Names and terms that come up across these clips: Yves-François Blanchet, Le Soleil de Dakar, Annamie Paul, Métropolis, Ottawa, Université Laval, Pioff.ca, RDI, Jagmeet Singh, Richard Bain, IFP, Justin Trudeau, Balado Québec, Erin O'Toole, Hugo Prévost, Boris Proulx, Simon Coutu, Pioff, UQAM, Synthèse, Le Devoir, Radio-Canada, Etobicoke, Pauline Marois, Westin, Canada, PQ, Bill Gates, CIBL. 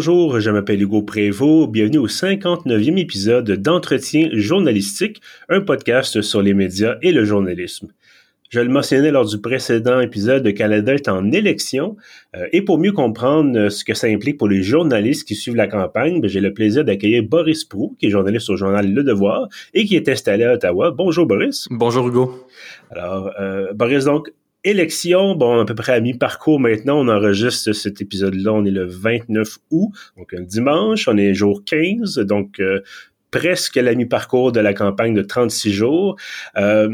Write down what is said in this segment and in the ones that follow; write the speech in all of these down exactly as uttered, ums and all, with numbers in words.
Bonjour, je m'appelle Hugo Prévost. Bienvenue au cinquante-neuvième épisode d'Entretien journalistique, un podcast sur les médias et le journalisme. Je le mentionnais lors du précédent épisode, le Canada est en élection. Euh, et pour mieux comprendre ce que ça implique pour les journalistes qui suivent la campagne, bien, j'ai le plaisir d'accueillir Boris Proulx, qui est journaliste au journal Le Devoir et qui est installé à Ottawa. Bonjour Boris. Bonjour Hugo. Alors, euh, Boris, donc, élection, bon, à peu près à mi-parcours maintenant, on enregistre cet épisode-là, on est le vingt-neuf août, donc un dimanche, on est jour quinze, donc euh, presque à la mi-parcours de la campagne de trente-six jours. Euh,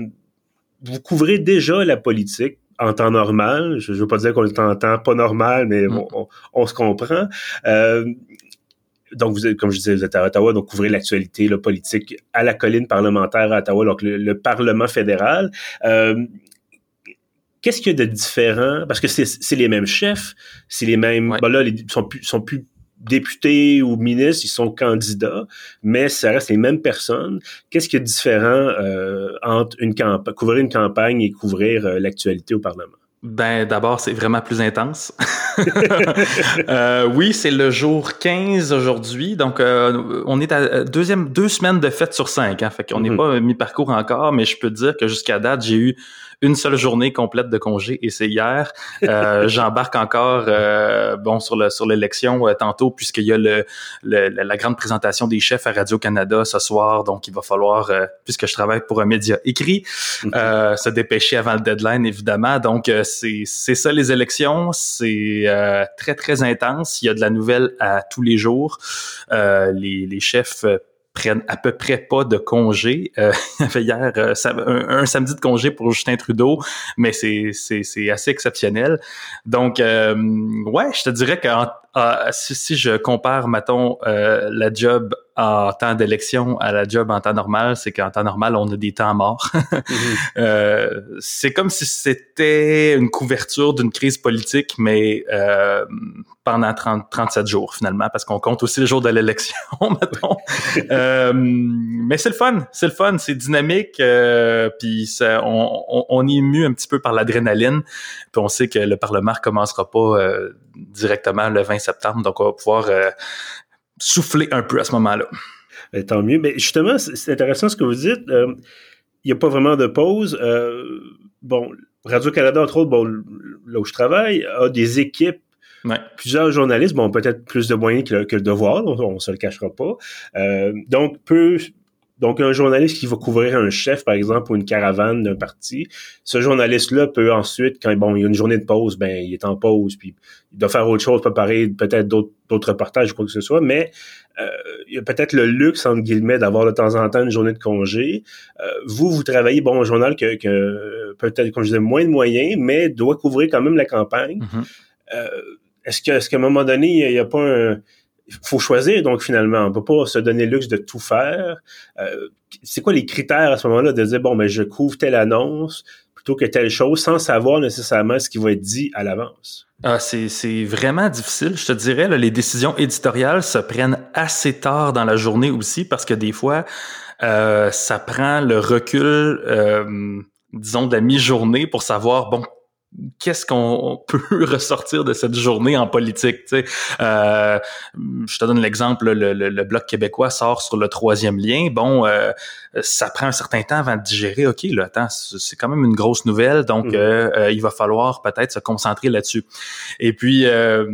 Vous couvrez déjà la politique en temps normal. Je ne veux pas dire qu'on est en temps pas normal, mais bon, on, on se comprend. Euh, donc, vous êtes, comme je disais, vous êtes à Ottawa, donc couvrez l'actualité la politique à la colline parlementaire à Ottawa, donc le, le Parlement fédéral. Euh, qu'est-ce qu'il y a de différent? Parce que c'est, c'est les mêmes chefs, c'est les mêmes... Ouais. Ben là, ils sont plus, sont plus députés ou ministres, ils sont candidats, mais ça reste les mêmes personnes. Qu'est-ce qui est différent euh, entre une camp- couvrir une campagne et couvrir euh, l'actualité au Parlement? Ben, d'abord, c'est vraiment plus intense. euh, oui, c'est le jour quinze aujourd'hui. Donc, euh, on est à deuxième, deux semaines de fête sur cinq. Hein, fait qu'on n'est mmh. pas mi-parcours encore, mais je peux dire que jusqu'à date, j'ai eu une seule journée complète de congé et c'est hier. Euh, j'embarque encore euh, bon sur le sur l'élection euh, tantôt puisqu'il y a le, le la grande présentation des chefs à Radio-Canada ce soir. Donc, il va falloir, euh, puisque je travaille pour un média écrit, euh, se dépêcher avant le deadline, évidemment. Donc, euh, c'est, c'est ça les élections. C'est euh, très, très intense. Il y a de la nouvelle à tous les jours. Euh, les, les chefs... Euh, prennent à peu près pas de congé. Euh, il y avait hier euh, un, un samedi de congé pour Justin Trudeau, mais c'est, c'est, c'est assez exceptionnel. Donc, euh, ouais, je te dirais que si, si je compare, mettons, euh, la job en temps d'élection à la job en temps normal, c'est qu'en temps normal, on a des temps morts. Mmh. euh, c'est comme si c'était une couverture d'une crise politique, mais... Euh, pendant trente, trente-sept jours, finalement, parce qu'on compte aussi le jour de l'élection, mettons. euh, mais c'est le fun, c'est le fun, c'est dynamique, euh, puis on, on, on est ému un petit peu par l'adrénaline, puis on sait que le Parlement ne recommencera pas euh, directement le vingt septembre, donc on va pouvoir euh, souffler un peu à ce moment-là. Mais tant mieux. Mais justement, c'est intéressant ce que vous dites. Il euh, n'y a pas vraiment de pause. Euh, bon, Radio-Canada, entre autres, bon, là où je travaille, a des équipes. Ouais. Plusieurs journalistes, bon, peut-être plus de moyens que le, que le devoir, on ne se le cachera pas. Euh, donc, peu, donc, un journaliste qui va couvrir un chef, par exemple, ou une caravane d'un parti, ce journaliste-là peut ensuite, quand bon, il y a une journée de pause, ben, il est en pause, puis il doit faire autre chose, préparer peut-être d'autres, d'autres reportages ou quoi que ce soit, mais euh, il y a peut-être le luxe, entre guillemets, d'avoir de temps en temps une journée de congé. Euh, vous, vous travaillez, bon, un journal que, que peut-être, comme je disais, moins de moyens, mais doit couvrir quand même la campagne. Mm-hmm. Euh, Est-ce, que, est-ce qu'à un moment donné, il n'y a, a pas un... Il faut choisir, donc, finalement. On ne peut pas se donner le luxe de tout faire. Euh, c'est quoi les critères à ce moment-là de dire, bon, ben je couvre telle annonce plutôt que telle chose, sans savoir nécessairement ce qui va être dit à l'avance? Ah, c'est, c'est vraiment difficile. Je te dirais, là, les décisions éditoriales se prennent assez tard dans la journée aussi, parce que des fois, euh, ça prend le recul, euh, disons, de la mi-journée pour savoir, bon, qu'est-ce qu'on peut ressortir de cette journée en politique? Tu sais, euh, je te donne l'exemple, le, le, le Bloc québécois sort sur le troisième lien. Bon, euh, ça prend un certain temps avant de digérer. OK, là, attends, c'est quand même une grosse nouvelle, donc mmh. euh, il va falloir peut-être se concentrer là-dessus. Et puis... Euh,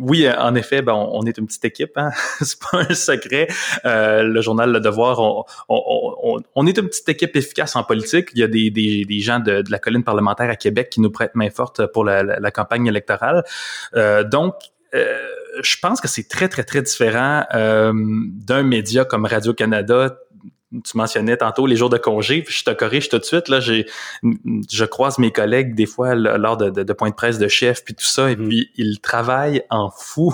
Oui, en effet, ben, on est une petite équipe, hein? C'est pas un secret. Euh, le journal Le Devoir, on, on, on, on est une petite équipe efficace en politique. Il y a des, des, des gens de, de la colline parlementaire à Québec qui nous prêtent main forte pour la, la, la campagne électorale. Euh, donc, euh, je pense que c'est très, très, très différent euh, d'un média comme Radio-Canada. Tu mentionnais tantôt les jours de congé, puis je te corrige tout de suite, là, j'ai, je croise mes collègues des fois là, lors de, de, de points de presse de chef, puis tout ça, et mm. puis ils travaillent en fou.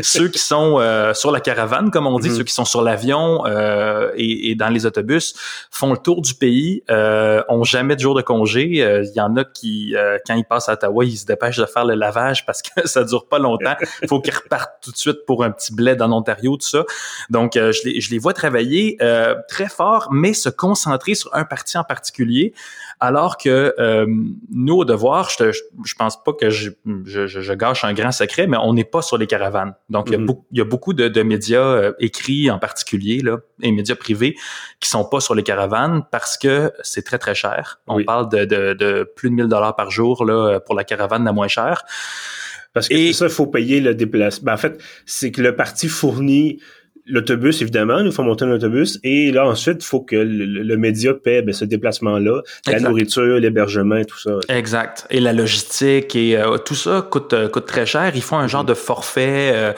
Ceux qui sont euh, sur la caravane, comme on dit, mm. ceux qui sont sur l'avion euh, et, et dans les autobus, font le tour du pays, euh, ont jamais de jour de congé. Il euh, y en a qui, euh, quand ils passent à Ottawa, ils se dépêchent de faire le lavage parce que ça dure pas longtemps. Il faut qu'ils repartent tout de suite pour un petit bled en Ontario, tout ça. Donc, euh, je, les, je les vois travailler... Euh, euh, très fort, mais se concentrer sur un parti en particulier, alors que euh, nous, au Devoir, je, je, je pense pas que je, je, je gâche un grand secret, mais on n'est pas sur les caravanes. Donc, il mm-hmm. y a beaucoup, il y a beaucoup de, de médias euh, écrits en particulier, là, et médias privés, qui sont pas sur les caravanes parce que c'est très, très cher. On oui. parle de, de, de plus de mille dollars par jour là, pour la caravane la moins chère. Parce que et... c'est ça, il faut payer le déplacement. Ben, en fait, c'est que le parti fournit l'autobus, évidemment, nous faut monter un autobus, et là, ensuite, il faut que le, le média paie ben, ce déplacement-là, exact. La nourriture, l'hébergement, tout ça. Exact. Et la logistique, et euh, tout ça coûte, euh, coûte très cher. Ils font un genre mmh. de forfait... Euh,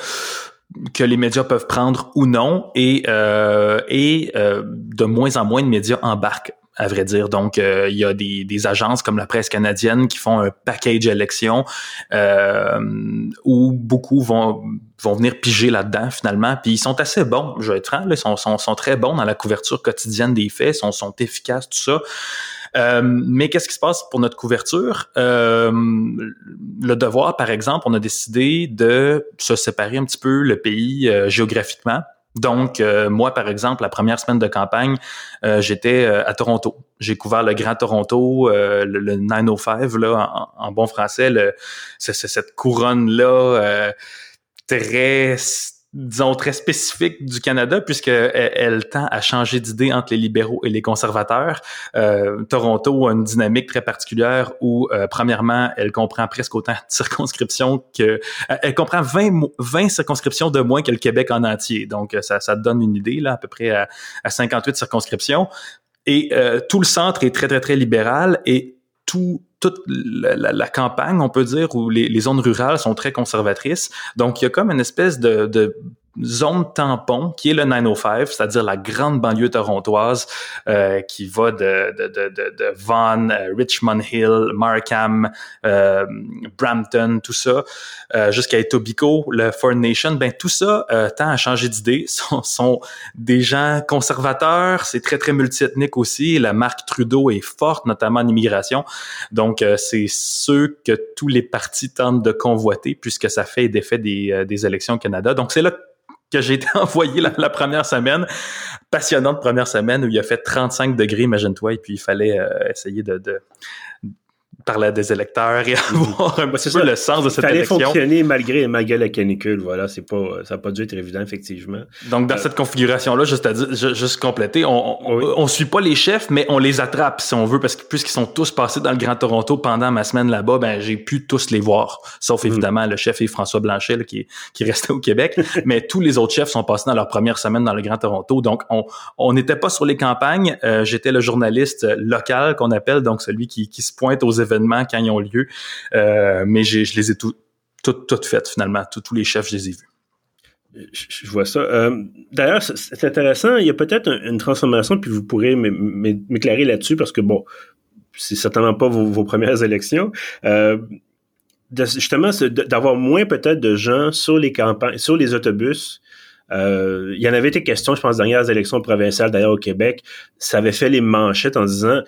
que les médias peuvent prendre ou non, et euh, et euh, de moins en moins de médias embarquent, à vrai dire. Donc, euh, il y a des, des agences comme la Presse canadienne qui font un package élection euh, où beaucoup vont vont venir piger là-dedans, finalement. Puis ils sont assez bons, je vais être franc, là, ils sont, sont, sont très bons dans la couverture quotidienne des faits, sont, sont efficaces, tout ça. Euh, mais qu'est-ce qui se passe pour notre couverture? Euh, le Devoir, par exemple, on a décidé de se séparer un petit peu le pays euh, géographiquement. Donc, euh, moi, par exemple, la première semaine de campagne, euh, j'étais euh, à Toronto. J'ai couvert le Grand Toronto, euh, le, le neuf cent cinq, là, en, en bon français, le, c'est, c'est cette couronne-là euh, très... disons, très spécifique du Canada, puisqu'elle elle tend à changer d'idée entre les libéraux et les conservateurs. Euh, Toronto a une dynamique très particulière où, euh, premièrement, elle comprend presque autant de circonscriptions que... Euh, elle comprend vingt, vingt circonscriptions de moins que le Québec en entier. Donc, ça, ça donne une idée, là, à peu près à, à cinquante-huit circonscriptions. Et euh, tout le centre est très, très, très libéral et tout... toute la, la, la campagne, on peut dire, où les, les zones rurales sont très conservatrices. Donc, il y a comme une espèce de, de zone tampon qui est le neuf cent cinq, c'est-à-dire la grande banlieue torontoise euh, qui va de, de, de, de Vaughan, Richmond Hill, Markham, euh, Brampton, tout ça, euh, jusqu'à Etobicoke, le Foreign Nation. Ben tout ça euh, tend à changer d'idée. Sont, sont des gens conservateurs, c'est très, très multiethnique aussi. La marque Trudeau est forte, notamment en immigration. Donc, euh, c'est ceux que tous les partis tentent de convoiter puisque ça fait des faits des, euh, des élections au Canada. Donc, c'est là que j'ai été envoyé la, la première semaine, passionnante première semaine où il a fait trente-cinq degrés, imagine-toi, et puis il fallait euh, essayer de, de, de parler à des électeurs et avoir un c'est peu ça, le sens de cette élection. Il fallait fonctionner malgré, malgré la canicule, voilà, c'est pas, ça n'a pas dû être évident, effectivement. Donc, dans euh, cette configuration-là, juste à dire, juste compléter, on on, oui. on suit pas les chefs, mais on les attrape, si on veut, parce que puisqu'ils sont tous passés dans le Grand Toronto pendant ma semaine là-bas, ben j'ai pu tous les voir, sauf évidemment mm. le chef Yves-François Blanchet, là, qui, qui restait au Québec, mais tous les autres chefs sont passés dans leur première semaine dans le Grand Toronto, donc on on n'était pas sur les campagnes, euh, j'étais le journaliste local qu'on appelle, donc celui qui, qui se pointe aux événements quand ils ont lieu, euh, mais j'ai, je les ai toutes tout, tout faites finalement, tout, tous les chefs, je les ai vus. Je, je vois ça. Euh, d'ailleurs, c'est, c'est intéressant, il y a peut-être un, une transformation, puis vous pourrez m'éclairer là-dessus, parce que bon, c'est certainement pas vos, vos premières élections. Euh, de, justement, c'est d'avoir moins peut-être de gens sur les campagnes, sur les autobus. Euh, il y en avait été question, je pense, dernières élections provinciales, d'ailleurs au Québec, ça avait fait les manchettes en disant...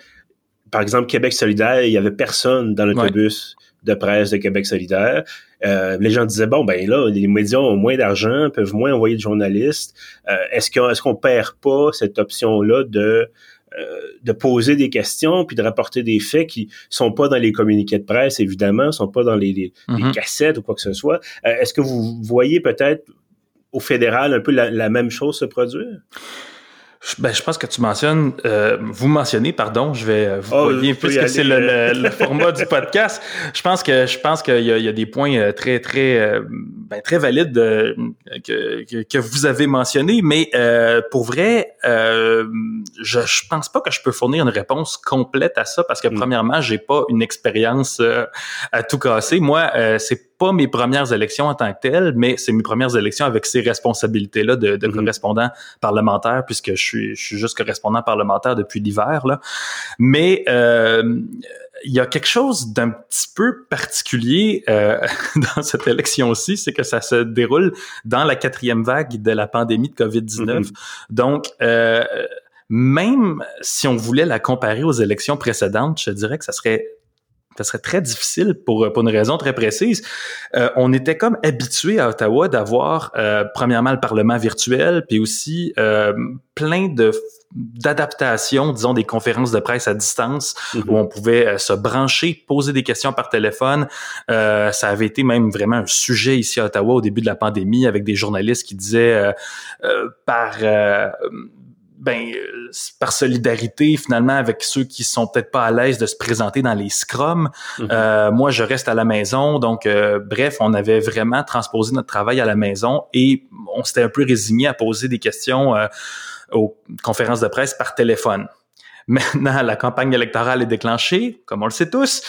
Par exemple, Québec solidaire, il y avait personne dans l'autobus ouais. de presse de Québec solidaire. Euh, les gens disaient, bon, ben là, les médias ont moins d'argent, peuvent moins envoyer de journalistes. Euh, est-ce qu'on, est-ce qu'on perd pas cette option-là de, euh, de poser des questions puis de rapporter des faits qui sont pas dans les communiqués de presse, évidemment, sont pas dans les, les, mm-hmm. les cassettes ou quoi que ce soit. Euh, est-ce que vous voyez peut-être au fédéral un peu la, la même chose se produire? Ben, je pense que tu mentionnes, euh, vous mentionnez, pardon, je vais vous oh, voyez, puisque c'est le, le, le format du podcast. Je pense que je pense qu'il y a, il y a des points très très ben, très valides de, que, que que vous avez mentionnés, mais euh, pour vrai, euh, je je pense pas que je peux fournir une réponse complète à ça parce que mm. premièrement, j'ai pas une expérience euh, à tout casser. Moi, euh, c'est pas mes premières élections en tant que telles, mais c'est mes premières élections avec ces responsabilités-là de, de mmh. correspondant parlementaire, puisque je suis, je suis juste correspondant parlementaire depuis l'hiver, là. Mais euh, il y a quelque chose d'un petit peu particulier euh, dans cette élection-ci, c'est que ça se déroule dans la quatrième vague de la pandémie de covid dix-neuf. Mmh. Donc, euh, même si on voulait la comparer aux élections précédentes, je dirais que ça serait ça serait très difficile pour, pour une raison très précise. Euh, on était comme habitué à Ottawa d'avoir, euh, premièrement, le Parlement virtuel, puis aussi euh, plein de d'adaptation, disons, des conférences de presse à distance, mm-hmm. où on pouvait euh, se brancher, poser des questions par téléphone. Euh, ça avait été même vraiment un sujet ici à Ottawa au début de la pandémie, avec des journalistes qui disaient euh, euh, par... Euh, ben par solidarité finalement avec ceux qui sont peut-être pas à l'aise de se présenter dans les scrums, mm-hmm. euh, moi je reste à la maison, donc euh, bref, on avait vraiment transposé notre travail à la maison et on s'était un peu résigné à poser des questions euh, aux conférences de presse par téléphone. Maintenant, la campagne électorale est déclenchée, comme on le sait tous,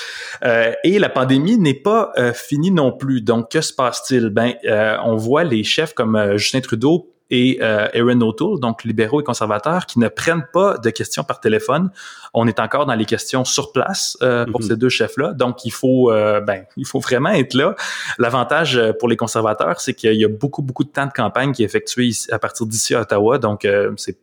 euh, et la pandémie n'est pas euh, finie non plus. Donc, que se passe-t-il? Ben, euh, on voit les chefs comme euh, Justin Trudeau et euh, Erin O'Toole, donc libéraux et conservateurs, qui ne prennent pas de questions par téléphone. On est encore dans les questions sur place euh, pour mm-hmm. ces deux chefs-là, donc il faut euh, ben il faut vraiment être là. L'avantage pour les conservateurs, c'est qu'il y a beaucoup, beaucoup de temps de campagne qui est effectué ici, à partir d'ici à Ottawa, donc euh, c'est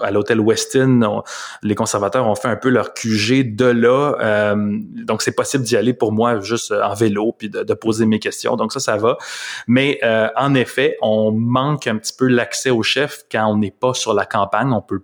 à l'hôtel Westin, on, les conservateurs ont fait un peu leur Q G de là. Euh, donc, c'est possible d'y aller pour moi juste en vélo puis de, de poser mes questions. Donc, ça, ça va. Mais euh, en effet, on manque un petit peu l'accès au chef quand on n'est pas sur la campagne. On peut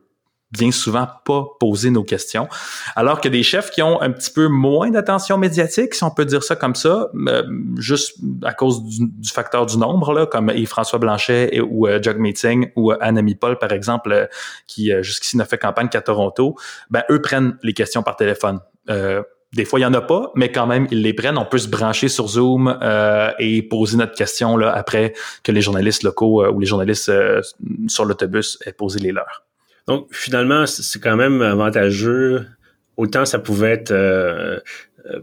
bien souvent pas poser nos questions. Alors que des chefs qui ont un petit peu moins d'attention médiatique, si on peut dire ça comme ça, euh, juste à cause du, du facteur du nombre, là, comme Yves-François Blanchet et, ou euh, Jagmeet Singh ou euh, Annamie Paul, par exemple, euh, qui euh, jusqu'ici n'a fait campagne qu'à Toronto, ben eux prennent les questions par téléphone. Euh, Des fois, il n'y en a pas, mais quand même, ils les prennent. On peut se brancher sur Zoom euh, et poser notre question là, après que les journalistes locaux euh, ou les journalistes euh, sur l'autobus aient posé les leurs. Donc, finalement, c'est quand même avantageux. Autant ça pouvait être euh,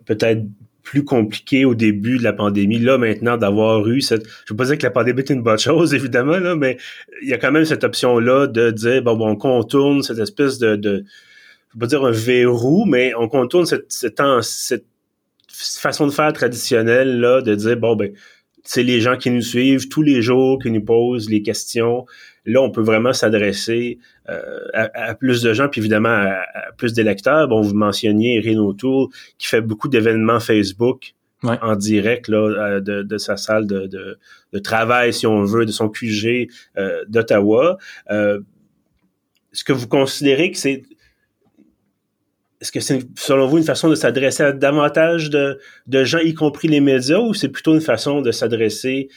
peut-être plus compliqué au début de la pandémie, là, maintenant, d'avoir eu cette... Je veux pas dire que la pandémie est une bonne chose, évidemment, là, mais il y a quand même cette option-là de dire, bon, bon on contourne cette espèce de... de je veux pas dire un verrou, mais on contourne cette, cette, cette façon de faire traditionnelle, là, de dire, bon, ben c'est les gens qui nous suivent tous les jours, qui nous posent les questions. Là, on peut vraiment s'adresser euh, à, à plus de gens, puis évidemment à, à plus d'électeurs. Bon, vous mentionniez Erin O'Toole qui fait beaucoup d'événements Facebook ouais. en direct là de, de sa salle de, de, de travail, si on veut, de son Q G euh, d'Ottawa. Euh, est-ce que vous considérez que c'est... Est-ce que c'est, selon vous, une façon de s'adresser à davantage de, de gens, y compris les médias, ou c'est plutôt une façon de s'adresser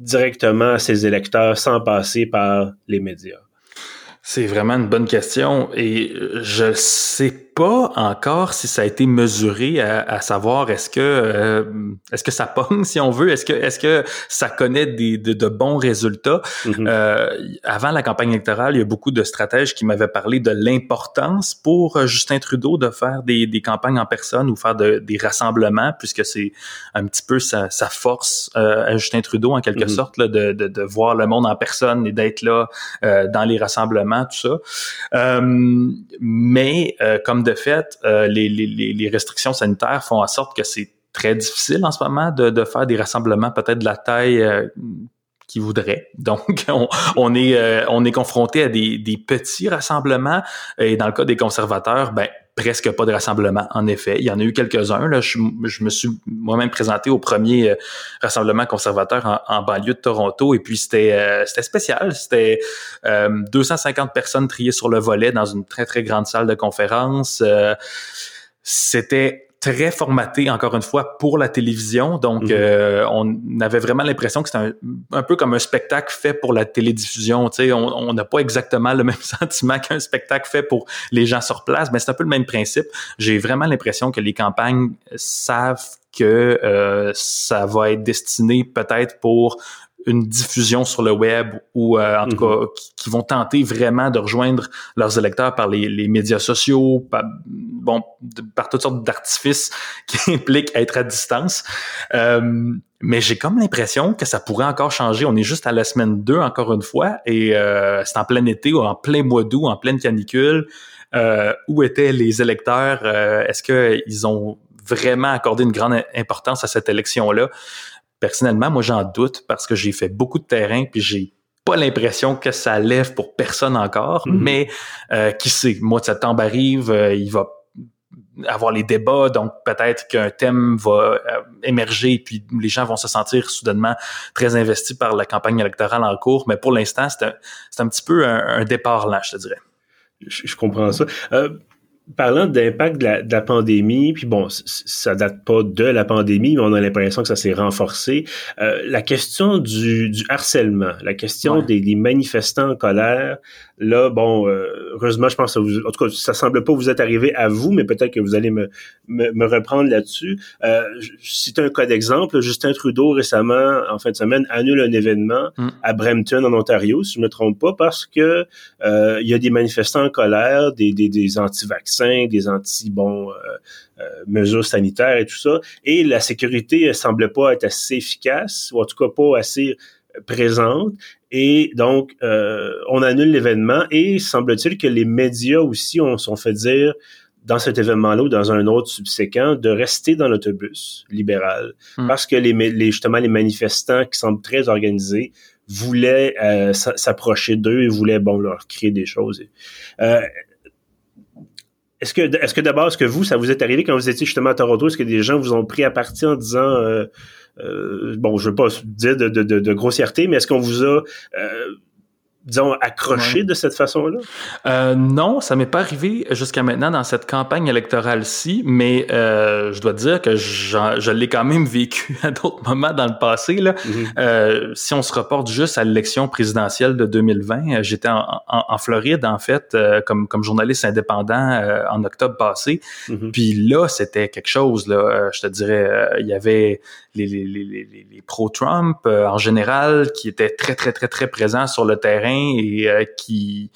directement à ses électeurs sans passer par les médias? C'est vraiment une bonne question et je sais pas encore si ça a été mesuré à, à savoir est-ce que euh, est-ce que ça pogne si on veut, est-ce que est-ce que ça connaît des de, de bons résultats. Mm-hmm. Euh, avant la campagne électorale, il y a beaucoup de stratèges qui m'avaient parlé de l'importance pour Justin Trudeau de faire des des campagnes en personne ou faire de, des rassemblements puisque c'est un petit peu sa, sa force euh, à Justin Trudeau en quelque mm-hmm. sorte là, de, de de voir le monde en personne et d'être là euh, dans les rassemblements. Tout ça. Euh, mais euh, comme de fait, euh, les, les, les restrictions sanitaires font en sorte que c'est très difficile en ce moment de, de faire des rassemblements peut-être de la taille euh, qu'ils voudraient. Donc, on, on est euh, on est confronté à des, des petits rassemblements et dans le cas des conservateurs, ben presque pas de rassemblement, en effet. Il y en a eu quelques-uns. Là. Je, je me suis moi-même présenté au premier euh, rassemblement conservateur en, en banlieue de Toronto et puis c'était euh, c'était spécial. C'était euh, deux cent cinquante personnes triées sur le volet dans une très, très grande salle de conférence. Euh, c'était... très formaté, encore une fois, pour la télévision. Donc, mm-hmm. euh, on avait vraiment l'impression que c'était un, un peu comme un spectacle fait pour la télédiffusion. Tu sais, on n'a pas exactement le même sentiment qu'un spectacle fait pour les gens sur place, mais c'est un peu le même principe. J'ai vraiment l'impression que les campagnes savent que euh, ça va être destiné peut-être pour une diffusion sur le web ou euh, en mm-hmm. tout cas qui, qui vont tenter vraiment de rejoindre leurs électeurs par les, les médias sociaux, par, bon, de, par toutes sortes d'artifices qui impliquent être à distance. Euh, mais j'ai comme l'impression que ça pourrait encore changer. On est juste à la semaine deux, encore une fois, et euh, c'est en plein été, ou en plein mois d'août, en pleine canicule. Euh, où étaient les électeurs? Euh, est-ce qu'ils ont vraiment accordé une grande importance à cette élection-là? Personnellement, moi, j'en doute parce que j'ai fait beaucoup de terrain puis j'ai pas l'impression que ça lève pour personne encore. Mm-hmm. Mais euh, qui sait, mois de septembre arrive, euh, il va avoir les débats, donc peut-être qu'un thème va euh, émerger, puis les gens vont se sentir soudainement très investis par la campagne électorale en cours, mais pour l'instant, c'est un, c'est un petit peu un, un départ lent, je te dirais. Je, je comprends ça. Euh, parlant de l'impact de la, de la pandémie, puis bon, c- ça date pas de la pandémie, mais on a l'impression que ça s'est renforcé. Euh, la question du, du harcèlement, la question ouais. des, des manifestants en colère, là, bon, euh, heureusement, je pense que vous, en tout cas, ça semble pas vous être arrivé à vous, mais peut-être que vous allez me, me, me reprendre là-dessus. Euh, je cite un cas d'exemple. Justin Trudeau, récemment, en fin de semaine, annule un événement mm. à Brampton, en Ontario, si je me trompe pas, parce que euh, il y a des manifestants en colère, des, des, des anti-vaccins, des anti-bon euh, euh, mesures sanitaires et tout ça, et la sécurité semblait pas être assez efficace, ou en tout cas pas assez présente. Et donc, euh, on annule l'événement et semble-t-il que les médias aussi ont, sont fait dire dans cet événement-là ou dans un autre subséquent de rester dans l'autobus libéral mmh. parce que les, les justement les manifestants qui semblent très organisés voulaient euh, s'approcher d'eux et voulaient bon leur créer des choses. Euh, Est-ce que, est-ce que d'abord, est-ce que vous, ça vous est arrivé quand vous étiez justement à Toronto, est-ce que des gens vous ont pris à partie en disant, euh, euh, bon, je veux pas dire de, de, de, de grossièreté, mais est-ce qu'on vous a, euh, disons, accroché ouais. de cette façon-là? Euh, non, ça m'est pas arrivé jusqu'à maintenant dans cette campagne électorale-ci, mais euh, je dois dire que je l'ai quand même vécu à d'autres moments dans le passé. Là. Mm-hmm. Euh, si on se reporte juste à l'élection présidentielle de deux mille vingt, j'étais en, en, en Floride, en fait, euh, comme, comme journaliste indépendant euh, en octobre passé. Mm-hmm. Puis là, c'était quelque chose, là, euh, je te dirais, euh, il y avait les, les, les, les, les pro-Trump euh, en général qui étaient très, très, très, très présents sur le terrain et euh, qui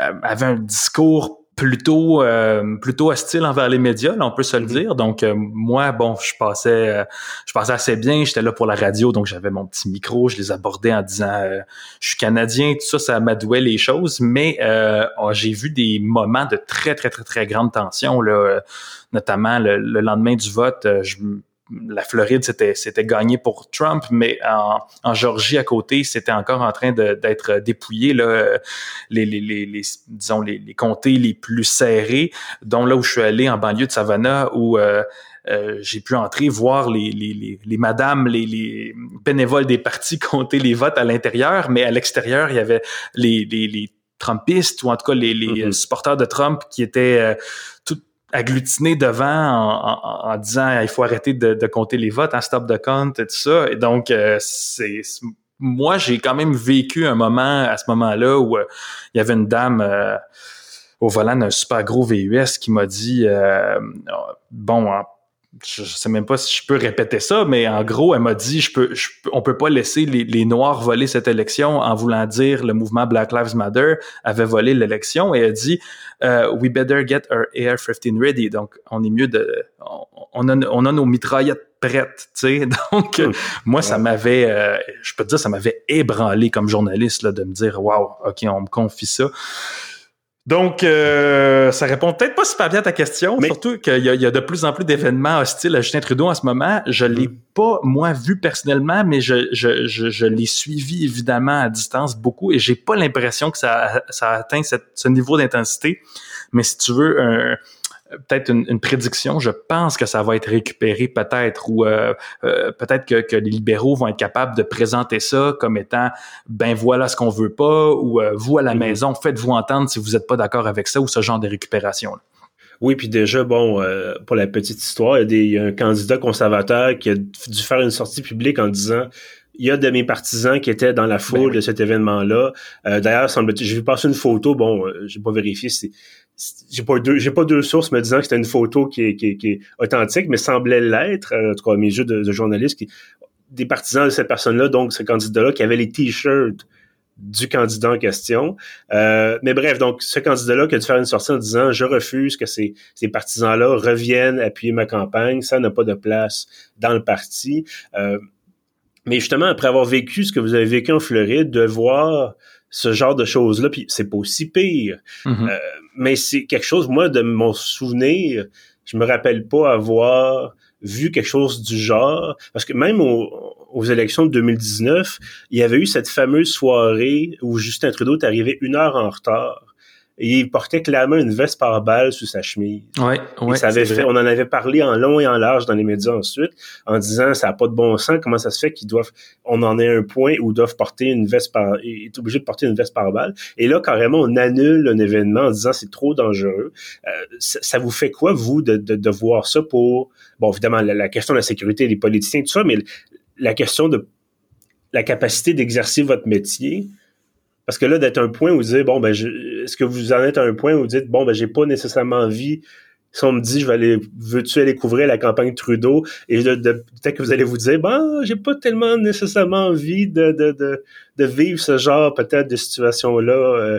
euh, avait un discours plutôt euh, plutôt hostile envers les médias, là, on peut se le dire. Donc euh, moi, bon, je passais euh, je passais assez bien, j'étais là pour la radio, donc j'avais mon petit micro, je les abordais en disant euh, je suis Canadien, tout ça, ça amadouait les choses, mais euh, oh, j'ai vu des moments de très, très, très, très grande tension, là, euh, notamment le, le lendemain du vote, euh, je la Floride, c'était, c'était gagné pour Trump, mais en, en Georgie, à côté, c'était encore en train de, d'être dépouillé, là, les, les, les, les, disons, les, les comtés les plus serrés, dont là où je suis allé, en banlieue de Savannah, où euh, euh, j'ai pu entrer, voir les, les, les, les madames, les, les bénévoles des partis compter les votes à l'intérieur, mais à l'extérieur, il y avait les, les, les Trumpistes, ou en tout cas les, les mm-hmm. supporters de Trump qui étaient euh, tout agglutiné devant en, en, en disant il faut arrêter de, de compter les votes, hein, stop the count et tout ça. Et donc, euh, c'est, c'est moi, j'ai quand même vécu un moment à ce moment-là où euh, il y avait une dame euh, au volant d'un super gros V U S qui m'a dit euh, « Bon, hein, je, je sais même pas si je peux répéter ça, mais en gros, elle m'a dit je peux, je, on peut pas laisser les, les Noirs voler cette élection en voulant dire le mouvement Black Lives Matter avait volé l'élection. » Et elle dit euh, « We better get our A R fifteen ready. » Donc, on est mieux de... On, on, a, on a nos mitraillettes prêtes, tu sais. Donc, mmh. moi, ouais. ça m'avait... Euh, je peux te dire, ça m'avait ébranlé comme journaliste là, de me dire « Wow, OK, on me confie ça. » Donc, euh, ça répond peut-être pas super bien à ta question, mais surtout qu'il y a, il y a de plus en plus d'événements hostiles à Justin Trudeau en ce moment. Je l'ai pas, moi, vu personnellement, mais je, je, je, je l'ai suivi, évidemment, à distance beaucoup et j'ai pas l'impression que ça, ça atteint cette, ce niveau d'intensité. Mais si tu veux, un, peut-être une, une prédiction, je pense que ça va être récupéré peut-être ou euh, euh, peut-être que, que les libéraux vont être capables de présenter ça comme étant « ben voilà ce qu'on veut pas » ou euh, « vous à la mm-hmm. maison, faites-vous entendre si vous n'êtes pas d'accord avec ça » ou ce genre de récupération-là. Oui, puis déjà, bon, euh, pour la petite histoire, il y a des, il y a un candidat conservateur qui a dû faire une sortie publique en disant « il y a de mes partisans qui étaient dans la foule ben oui. de cet événement-là. Euh, » D'ailleurs, semble-t-il, j'ai vu passer une photo, bon, euh, j'ai pas vérifié si... J'ai pas deux, j'ai pas deux sources me disant que c'était une photo qui est, qui est, qui est authentique, mais semblait l'être, en tout cas à mes yeux de, de journaliste, qui, des partisans de cette personne-là, donc ce candidat-là, qui avait les t-shirts du candidat en question. Euh, mais bref, donc ce candidat-là qui a dû faire une sortie en disant « je refuse que ces, ces partisans-là reviennent appuyer ma campagne, ça n'a pas de place dans le parti. Euh, » Mais justement, après avoir vécu ce que vous avez vécu en Floride, de voir ce genre de choses-là, puis c'est pas aussi pire. Mm-hmm. Euh, mais c'est quelque chose, moi, de mon souvenir, je me rappelle pas avoir vu quelque chose du genre. Parce que même au, aux élections de deux mille dix-neuf, il y avait eu cette fameuse soirée où Justin Trudeau est arrivé une heure en retard. et il portait clairement une veste par balle sous sa chemise. Ouais, ouais, ça avait fait, on en avait parlé en long et en large dans les médias ensuite, en disant ça n'a pas de bon sens, comment ça se fait qu'ils doivent, on en est un point où ils doivent porter une veste par, ils sont obligés de porter une veste par balle. Et là, carrément, on annule un événement en disant c'est trop dangereux. Euh, ça, ça vous fait quoi, vous, de, de, de voir ça pour, bon, évidemment, la, la question de la sécurité des politiciens, tout ça, mais la question de la capacité d'exercer votre métier. Parce que là, d'être un point où vous dites, bon, ben, je, est-ce que vous en êtes à un point où vous dites, bon, ben, j'ai pas nécessairement envie, si on me dit, je vais aller, veux-tu aller couvrir la campagne Trudeau, et de, de, peut-être que vous allez vous dire, ben, j'ai pas tellement nécessairement envie de, de, de, de vivre ce genre, peut-être, de situation-là, euh,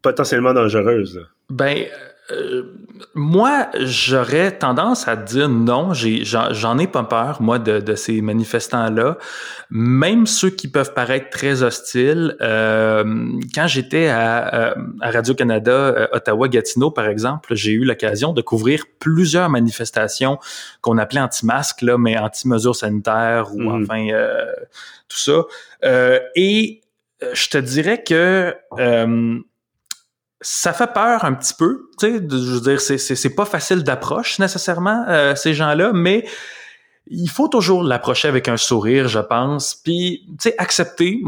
potentiellement dangereuse. Ben, euh, moi, j'aurais tendance à dire non, j'ai, j'en, j'en ai pas peur, moi, de, de ces manifestants-là. Même ceux qui peuvent paraître très hostiles, euh, quand j'étais à, à Radio-Canada, Ottawa-Gatineau, par exemple, j'ai eu l'occasion de couvrir plusieurs manifestations qu'on appelait anti-masques, là, mais anti-mesures sanitaires ou mmh. enfin euh, tout ça. Euh, et je te dirais que euh, ça fait peur un petit peu, tu sais, je veux dire, c'est, c'est, c'est pas facile d'approche nécessairement, euh, ces gens-là, mais il faut toujours l'approcher avec un sourire, je pense, puis, tu sais, accepter.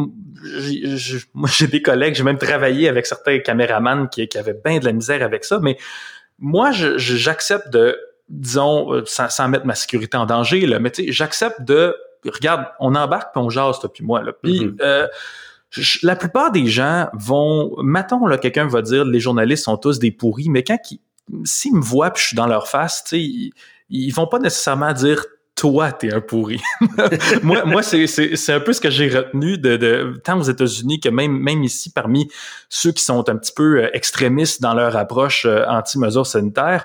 J'ai, j'ai, moi, j'ai des collègues, j'ai même travaillé avec certains caméramans qui, qui avaient bien de la misère avec ça, mais moi, je, je, j'accepte de, disons, sans, sans mettre ma sécurité en danger, là, mais tu sais, j'accepte de, regarde, on embarque puis on jase, toi puis moi, là, puis... Mm-hmm. Euh, la plupart des gens vont, mettons, là, quelqu'un va dire les journalistes sont tous des pourris, mais quand ils, s'ils me voient puis je suis dans leur face, tu sais, ils, ils vont pas nécessairement dire toi t'es un pourri. moi, moi c'est, c'est c'est un peu ce que j'ai retenu de, de tant aux États-Unis que même même ici parmi ceux qui sont un petit peu extrémistes dans leur approche anti-mesures sanitaires,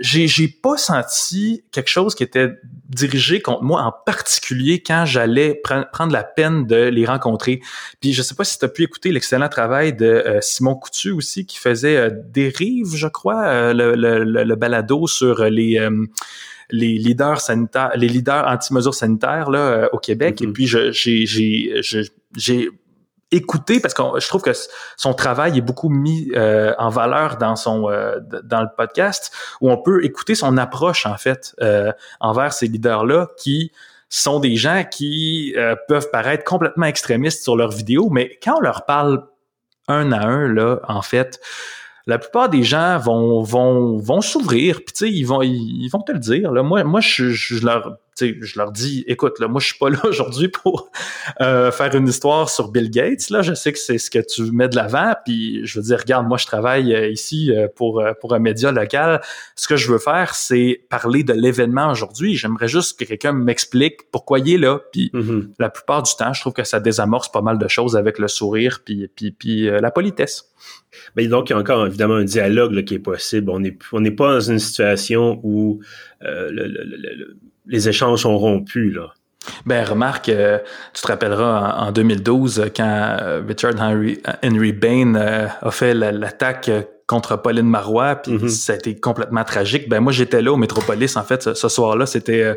j'ai j'ai pas senti quelque chose qui était dirigé contre moi en particulier quand j'allais pre- prendre la peine de les rencontrer. Puis je sais pas si tu as pu écouter l'excellent travail de euh, Simon Coutu aussi qui faisait euh, Dérive, je crois, euh, le, le le le balado sur les euh, les leaders sanitaires, les leaders anti-mesures sanitaires là euh, au Québec. Mm-hmm. Et puis je, j'ai j'ai j'ai j'ai écouté parce que je trouve que son travail est beaucoup mis euh, en valeur dans son euh, dans le podcast où on peut écouter son approche en fait euh, envers ces leaders là qui sont des gens qui euh, peuvent paraître complètement extrémistes sur leurs vidéos, mais quand on leur parle un à un là en fait, la plupart des gens vont vont vont s'ouvrir, puis tu sais ils vont ils, ils vont te le dire là. Moi moi je je leur tu sais je leur dis écoute là, moi je suis pas là aujourd'hui pour euh, faire une histoire sur Bill Gates là, je sais que c'est ce que tu mets de l'avant, puis je veux dire regarde moi je travaille euh, ici euh, pour euh, pour un média local, ce que je veux faire c'est parler de l'événement aujourd'hui, j'aimerais juste que quelqu'un m'explique pourquoi il est là, puis mm-hmm. la plupart du temps je trouve que ça désamorce pas mal de choses avec le sourire puis puis puis euh, la politesse. Mais donc, il y a encore évidemment un dialogue là, qui est possible. On n'est on n'est pas dans une situation où euh, le, le, le, les échanges sont rompus, là. Ben remarque, euh, tu te rappelleras en, en deux mille douze quand Richard Henry, Henry Bain euh, a fait la, l'attaque contre Pauline Marois, puis mm-hmm. ça a été complètement tragique. Ben moi j'étais là au Métropolis en fait ce, ce soir-là, c'était euh,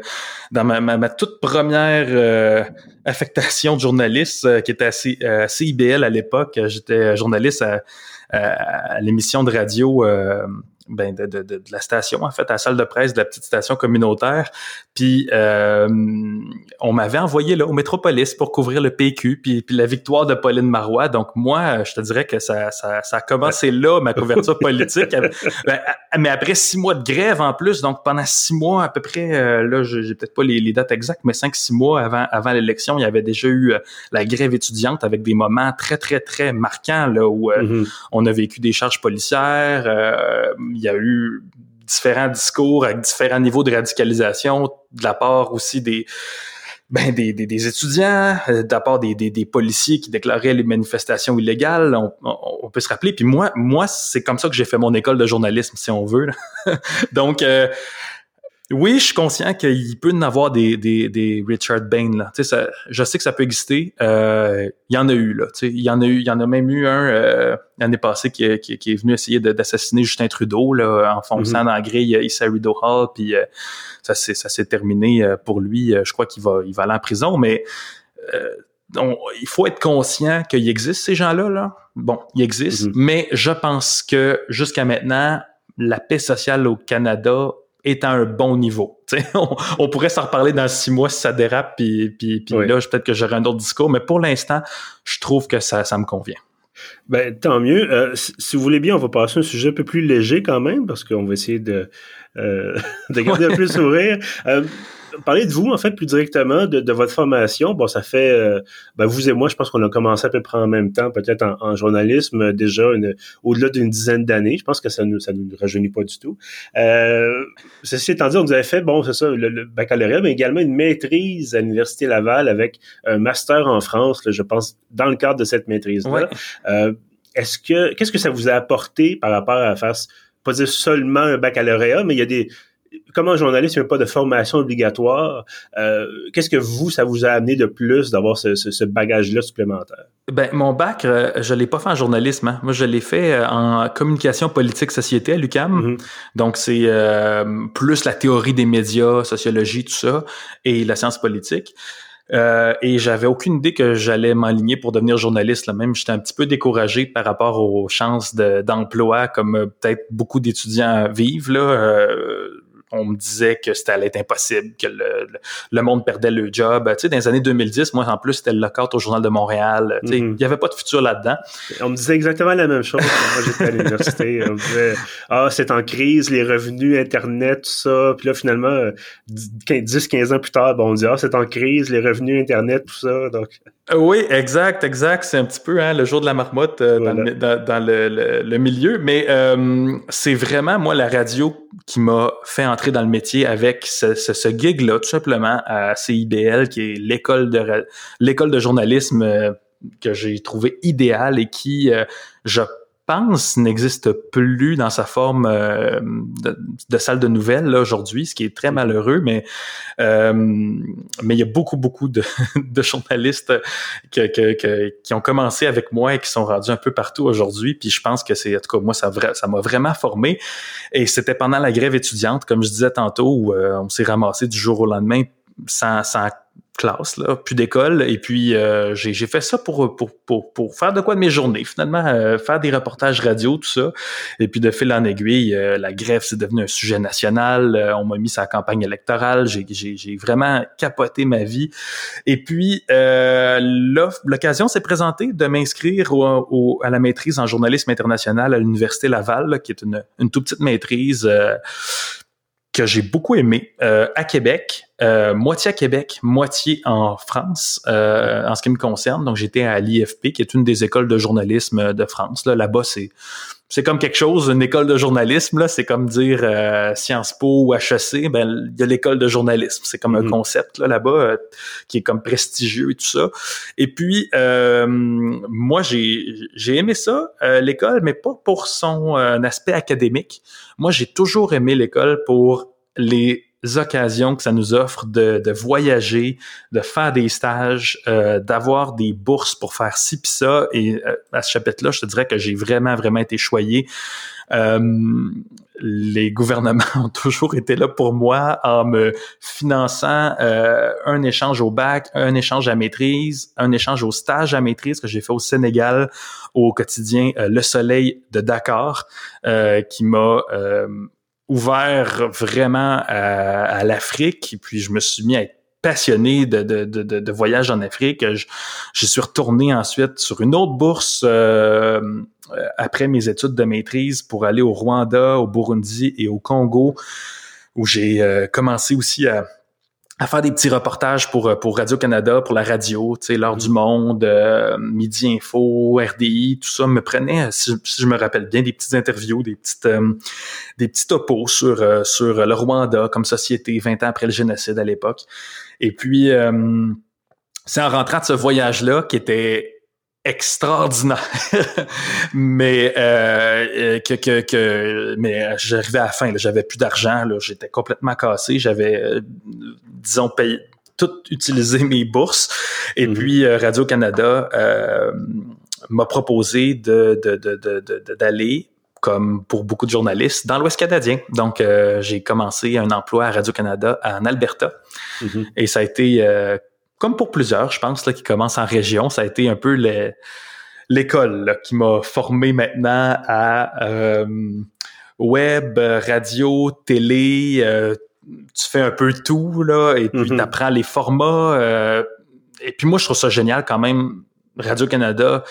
dans ma, ma, ma toute première euh, affectation de journaliste euh, qui était à C, euh, C I B L à l'époque. J'étais journaliste à, à, à l'émission de radio. Euh, ben de, de, de, de la station en fait, à la salle de presse de la petite station communautaire, puis euh, on m'avait envoyé là au Métropolis pour couvrir le P Q puis, puis la victoire de Pauline Marois, donc moi je te dirais que ça, ça, ça a commencé là ma couverture politique ben, mais après six mois de grève en plus, donc pendant six mois à peu près, là j'ai peut-être pas les, les dates exactes, mais cinq, six mois avant, avant l'élection, il y avait déjà eu la grève étudiante avec des moments très très très marquants là où mm-hmm. euh, on a vécu des charges policières, euh, il y a eu différents discours avec différents niveaux de radicalisation de la part aussi des ben des, des, des étudiants, de la part des, des, des policiers qui déclaraient les manifestations illégales, on, on, on peut se rappeler. Puis moi, moi c'est comme ça que j'ai fait mon école de journalisme, si on veut. Donc, euh, oui, je suis conscient qu'il peut y en avoir des, des, des Richard Bain. Là. Tu sais, ça, je sais que ça peut exister. Euh, il y en a eu, là. Tu sais, il y en a eu, il y en a même eu un euh, l'année passée qui, qui, qui est venu essayer de, d'assassiner Justin Trudeau là, en fonçant mm-hmm. dans la grille ici à Rideau Hall. Puis euh, ça, c'est, ça s'est terminé pour lui. Je crois qu'il va, il va aller en prison. Mais euh, on, il faut être conscient qu'il existe ces gens-là, là. Bon, ils existent, mm-hmm. mais je pense que jusqu'à maintenant, la paix sociale au Canada est à un bon niveau. On, on pourrait s'en reparler dans six mois si ça dérape, puis, puis, puis oui. là, peut-être que j'aurai un autre discours, mais pour l'instant, je trouve que ça, ça me convient. Ben, tant mieux. Euh, si, si vous voulez bien, on va passer à un sujet un peu plus léger quand même, parce qu'on va essayer de, euh, de garder un peu le sourire. Euh, Parlez de vous, en fait, plus directement, de, de votre formation. Bon, ça fait, euh, ben, vous et moi, je pense qu'on a commencé à peu près en même temps, peut-être en, en journalisme, déjà une, au-delà d'une dizaine d'années. Je pense que ça ne nous, ça nous rajeunit pas du tout. Euh, ceci étant dit, on nous avait fait, bon, c'est ça, le, le baccalauréat, mais également une maîtrise à l'Université Laval avec un master en France, là, je pense, dans le cadre de cette maîtrise-là. Ouais. Euh, est-ce que, qu'est-ce que ça vous a apporté par rapport à faire, pas dire seulement un baccalauréat, mais il y a des... Comme un journaliste, il n'y a pas de formation obligatoire. Euh, qu'est-ce que vous, ça vous a amené de plus d'avoir ce, ce, ce bagage-là supplémentaire? Ben, mon bac, euh, je ne l'ai pas fait en journalisme. Hein. Moi, je l'ai fait euh, en communication politique-société à l'U Q A M. Mm-hmm. Donc, c'est euh, plus la théorie des médias, sociologie, tout ça, et la science politique. Euh, et j'avais aucune idée que j'allais m'enligner pour devenir journaliste. Là même, j'étais un petit peu découragé par rapport aux chances de, d'emploi, comme euh, peut-être beaucoup d'étudiants vivent, là. Euh, On me disait que c'était allait être impossible, que le, le, le monde perdait le job. Tu sais, dans les années deux mille dix, moi, en plus, c'était le lockout au Journal de Montréal. Tu sais, il mm-hmm. n'y avait pas de futur là-dedans. On me disait exactement la même chose quand moi, j'étais à l'université. On me disait, ah, c'est en crise, les revenus, Internet, tout ça. Puis là, finalement, dix à quinze ans plus tard, bon, on dit, ah, c'est en crise, les revenus, Internet, tout ça. Donc... Oui, exact, exact. C'est un petit peu hein, le jour de la marmotte euh, voilà. dans, le, dans, dans le, le, le milieu. Mais euh, c'est vraiment, moi, la radio qui m'a fait entrer dans le métier avec ce, ce, ce gig-là, tout simplement, à C I B L, qui est l'école de, l'école de journalisme euh, que j'ai trouvé idéale et qui, euh, je pense, n'existe plus dans sa forme euh, de, de salle de nouvelles là, aujourd'hui, ce qui est très malheureux, mais euh, mais il y a beaucoup, beaucoup de, de journalistes que, que, que, qui ont commencé avec moi et qui sont rendus un peu partout aujourd'hui, puis je pense que c'est, en tout cas, moi, ça, vra- ça m'a vraiment formé, et c'était pendant la grève étudiante, comme je disais tantôt, où euh, on s'est ramassé du jour au lendemain sans, sans classe, là, plus d'école, et puis euh, j'ai, j'ai fait ça pour, pour, pour, pour faire de quoi de mes journées, finalement, euh, faire des reportages radio, tout ça, et puis de fil en aiguille, euh, la grève, c'est devenu un sujet national, euh, on m'a mis sur la campagne électorale, j'ai, j'ai, j'ai vraiment capoté ma vie, et puis euh, l'occasion s'est présentée de m'inscrire au, au, à la maîtrise en journalisme international à l'Université Laval, là, qui est une, une toute petite maîtrise, euh, que j'ai beaucoup aimé euh, à Québec, euh, moitié à Québec, moitié en France, euh, en ce qui me concerne. Donc, j'étais à l'I F P, qui est une des écoles de journalisme de France. Là, là-bas, c'est c'est comme quelque chose, une école de journalisme. Là, c'est comme dire euh, Sciences Po ou H E C, ben il y a l'école de journalisme. C'est comme mmh. un concept là, là-bas euh, qui est comme prestigieux et tout ça. Et puis, euh, moi, j'ai j'ai aimé ça, euh, l'école, mais pas pour son euh, aspect académique. Moi, j'ai toujours aimé l'école pour les occasions que ça nous offre de, de voyager, de faire des stages, euh, d'avoir des bourses pour faire ci pis ça. Et euh, à ce chapitre-là, je te dirais que j'ai vraiment, vraiment été choyé. Euh, les gouvernements ont toujours été là pour moi en me finançant euh, un échange au bac, un échange à maîtrise, un échange au stage à maîtrise que j'ai fait au Sénégal au quotidien euh, Le Soleil de Dakar euh, qui m'a... Euh, ouvert vraiment à, à l'Afrique, et puis je me suis mis à être passionné de, de, de, de voyages en Afrique. Je, je suis retourné ensuite sur une autre bourse euh, après mes études de maîtrise pour aller au Rwanda, au Burundi et au Congo, où j'ai euh, commencé aussi à... à faire des petits reportages pour pour Radio-Canada, pour la radio, tu sais, l'heure du monde, euh, Midi Info, R D I, tout ça me prenait, si, si je me rappelle bien, des petites interviews, des petites euh, des petits topos sur euh, sur le Rwanda comme société vingt ans après le génocide à l'époque. Et puis euh, c'est en rentrant de ce voyage-là qui était extraordinaire, mais euh, que que que mais j'arrivais à la fin, là, j'avais plus d'argent, là, j'étais complètement cassé, j'avais euh, disons payé, tout utilisé mes bourses, et mm-hmm. puis euh, Radio-Canada euh, m'a proposé de, de, de, de, de d'aller comme pour beaucoup de journalistes, dans l'Ouest canadien. Donc, euh, j'ai commencé un emploi à Radio-Canada en Alberta, mm-hmm. et ça a été euh, comme pour plusieurs, je pense, là, qui commencent en région, ça a été un peu les, l'école là, qui m'a formé maintenant à euh, web, radio, télé, euh, tu fais un peu tout, là, et puis mm-hmm. t'apprends les formats. Euh, et puis moi, je trouve ça génial quand même, Radio-Canada,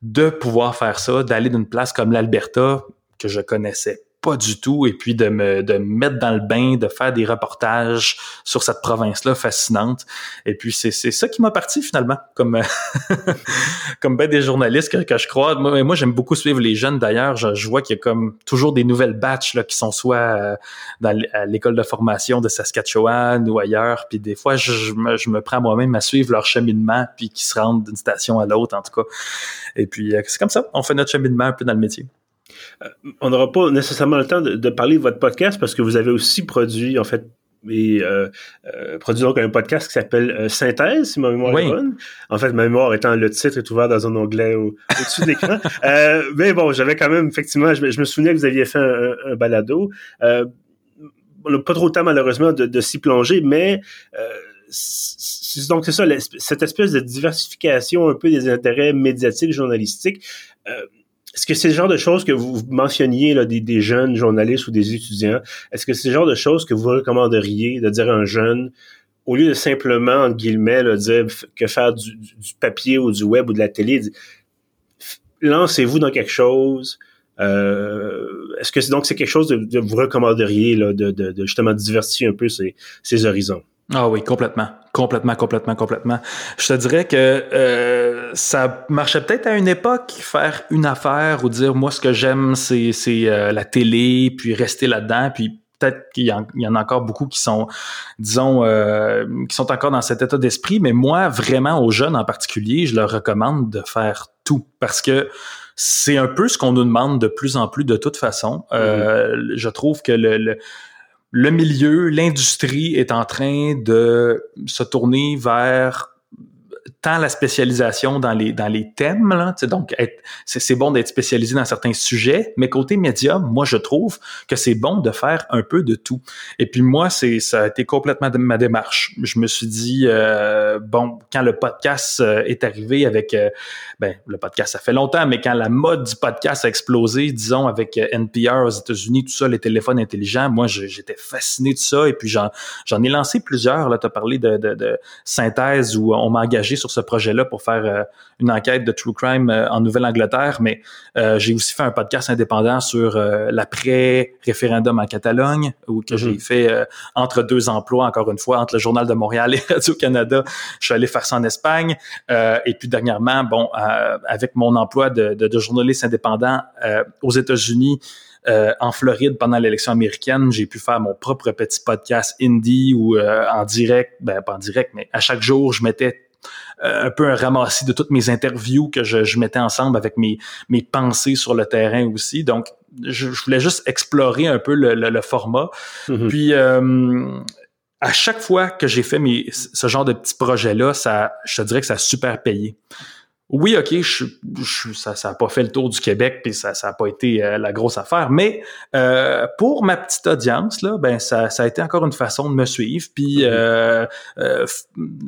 de pouvoir faire ça, d'aller d'une place comme l'Alberta, que je connaissais pas du tout, et puis de me de me mettre dans le bain, de faire des reportages sur cette province-là fascinante. Et puis c'est c'est ça qui m'a parti finalement, comme comme ben des journalistes que, que je crois. Moi, moi j'aime beaucoup suivre les jeunes d'ailleurs. Je, je vois qu'il y a comme toujours des nouvelles batches là qui sont soit euh, dans l'école de formation de Saskatchewan ou ailleurs. Puis des fois je, je me je me prends moi-même à suivre leur cheminement, puis qui se rendent d'une station à l'autre en tout cas. Et puis euh, c'est comme ça, on fait notre cheminement un peu dans le métier. On n'aura pas nécessairement le temps de, de parler de votre podcast parce que vous avez aussi produit, en fait, et, euh, euh, produit donc un podcast qui s'appelle euh, Synthèse, si ma mémoire oui. est bonne. En fait, ma mémoire étant le titre est ouvert dans un onglet au, au-dessus de l'écran. Euh, mais bon, j'avais quand même, effectivement, je, je me souvenais que vous aviez fait un, un balado. Euh, on n'a pas trop le temps, malheureusement, de, de s'y plonger, mais... Euh, c'est, donc, c'est ça, la, cette espèce de diversification un peu des intérêts médiatiques, journalistiques... Euh, Est-ce que c'est le genre de choses que vous mentionniez, là, des, des jeunes journalistes ou des étudiants, est-ce que c'est le genre de choses que vous recommanderiez de dire à un jeune, au lieu de simplement, entre guillemets, là, dire que faire du, du papier ou du web ou de la télé, lancez-vous dans quelque chose. Euh, est-ce que c'est, donc c'est quelque chose que vous recommanderiez là, de, de, de justement diversifier un peu ces, ces horizons? Ah oui, complètement, complètement, complètement, complètement. Je te dirais que euh, ça marchait peut-être à une époque, faire une affaire ou dire « moi, ce que j'aime, c'est, c'est euh, la télé », puis rester là-dedans, puis peut-être qu'il y en, il y en a encore beaucoup qui sont, disons, euh, qui sont encore dans cet état d'esprit, mais moi, vraiment, aux jeunes en particulier, je leur recommande de faire tout, parce que c'est un peu ce qu'on nous demande de plus en plus de toute façon. Euh, mmh. Je trouve que le... le Le milieu, l'industrie est en train de se tourner vers tant la spécialisation dans les dans les thèmes, là, tu sais, donc être, c'est, c'est bon d'être spécialisé dans certains sujets, mais côté média, moi je trouve que c'est bon de faire un peu de tout. Et puis moi, c'est ça a été complètement ma démarche. Je me suis dit euh, bon, quand le podcast est arrivé avec euh, ben le podcast ça fait longtemps, mais quand la mode du podcast a explosé, disons avec N P R aux États-Unis, tout ça, les téléphones intelligents, moi j'étais fasciné de ça et puis j'en j'en ai lancé plusieurs. Là, t'as parlé de, de, de Synthèse où on m'a engagé sur ce projet-là pour faire euh, une enquête de True Crime euh, en Nouvelle-Angleterre, mais euh, j'ai aussi fait un podcast indépendant sur euh, l'après-référendum en Catalogne, où que mm-hmm. j'ai fait euh, entre deux emplois, encore une fois, entre le Journal de Montréal et Radio-Canada. Je suis allé faire ça en Espagne. Euh, et puis dernièrement, bon, euh, avec mon emploi de, de, de journaliste indépendant euh, aux États-Unis, Euh, en Floride, pendant l'élection américaine, j'ai pu faire mon propre petit podcast indie où euh, en direct, ben pas en direct, mais à chaque jour, je mettais Euh, un peu un ramassis de toutes mes interviews que je, je mettais ensemble avec mes, mes pensées sur le terrain aussi. Donc, je, je voulais juste explorer un peu le, le, le format. Mm-hmm. Puis, euh, à chaque fois que j'ai fait mes, ce genre de petits projets-là, ça, je te dirais que ça a super payé. Oui, OK, je, je, ça ça a pas fait le tour du Québec, puis ça ça a pas été euh, la grosse affaire, mais euh, pour ma petite audience, là, ben ça ça a été encore une façon de me suivre, puis mm-hmm. euh, euh,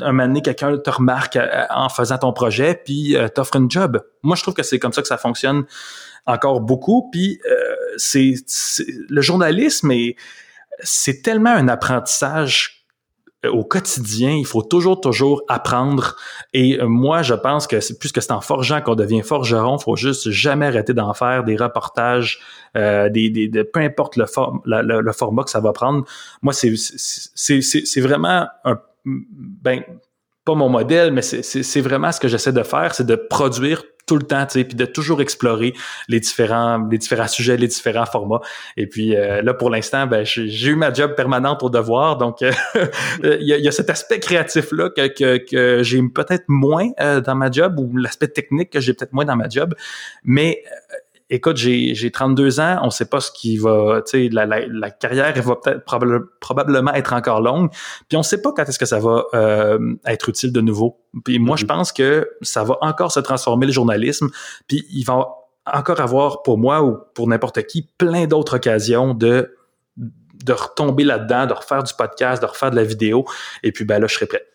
un moment donné, quelqu'un te remarque en faisant ton projet, puis euh, t'offre une job. Moi, je trouve que c'est comme ça que ça fonctionne encore beaucoup, puis euh, c'est, c'est le journalisme, est, c'est tellement un apprentissage au quotidien, il faut toujours, toujours apprendre. Et moi, je pense que c'est, puisque c'est en forgeant qu'on devient forgeron, il faut juste jamais arrêter d'en faire des reportages, euh, des, des, de, peu importe le, for, le, le, le format que ça va prendre. Moi, c'est, c'est, c'est, c'est vraiment un, ben, pas mon modèle, mais c'est, c'est, c'est vraiment ce que j'essaie de faire, c'est de produire tout le temps, tu sais, puis de toujours explorer les différents, les différents sujets, les différents formats. Et puis euh, là, pour l'instant, ben j'ai, j'ai eu ma job permanente au Devoir, donc euh, il, y a, il y a cet aspect créatif-là que, que, que j'ai peut-être moins euh, dans ma job, ou l'aspect technique que j'ai peut-être moins dans ma job, mais... Euh, Écoute, j'ai, j'ai trente-deux ans, on sait pas ce qui va, tu sais, la, la, la carrière elle va peut-être probable, probablement être encore longue, puis on sait pas quand est-ce que ça va euh, être utile de nouveau. Puis moi, mm-hmm. je pense que ça va encore se transformer le journalisme, puis il va encore avoir pour moi ou pour n'importe qui plein d'autres occasions de de retomber là-dedans, de refaire du podcast, de refaire de la vidéo, et puis ben là, je serai prêt.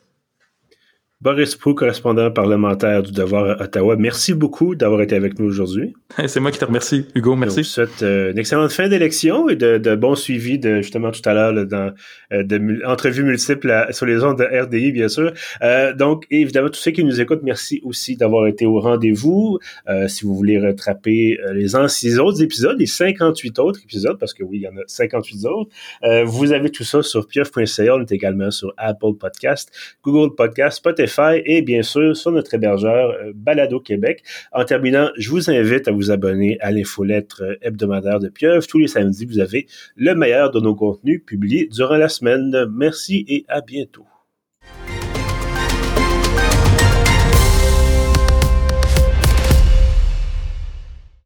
Boris Proulx, correspondant parlementaire du Devoir à Ottawa, merci beaucoup d'avoir été avec nous aujourd'hui. C'est moi qui te remercie, Hugo, merci. Je vous souhaite euh, une excellente fin d'élection et de, de bons suivis, de, justement, tout à l'heure, là, dans euh, de, entrevues multiples à, sur les ondes de R D I, bien sûr. Euh, donc, évidemment, tous ceux qui nous écoutent, merci aussi d'avoir été au rendez-vous. Euh, si vous voulez rattraper les six autres épisodes, les cinquante-huit autres épisodes, parce que oui, il y en a cinquante-huit autres, euh, vous avez tout ça sur Pioff point c a. On est également sur Apple Podcast, Google Podcast, Spotify, et bien sûr sur notre hébergeur Balado Québec. En terminant, je vous invite à vous abonner à l'infolettre hebdomadaire de Pioff. Tous les samedis, vous avez le meilleur de nos contenus publiés durant la semaine. Merci et à bientôt.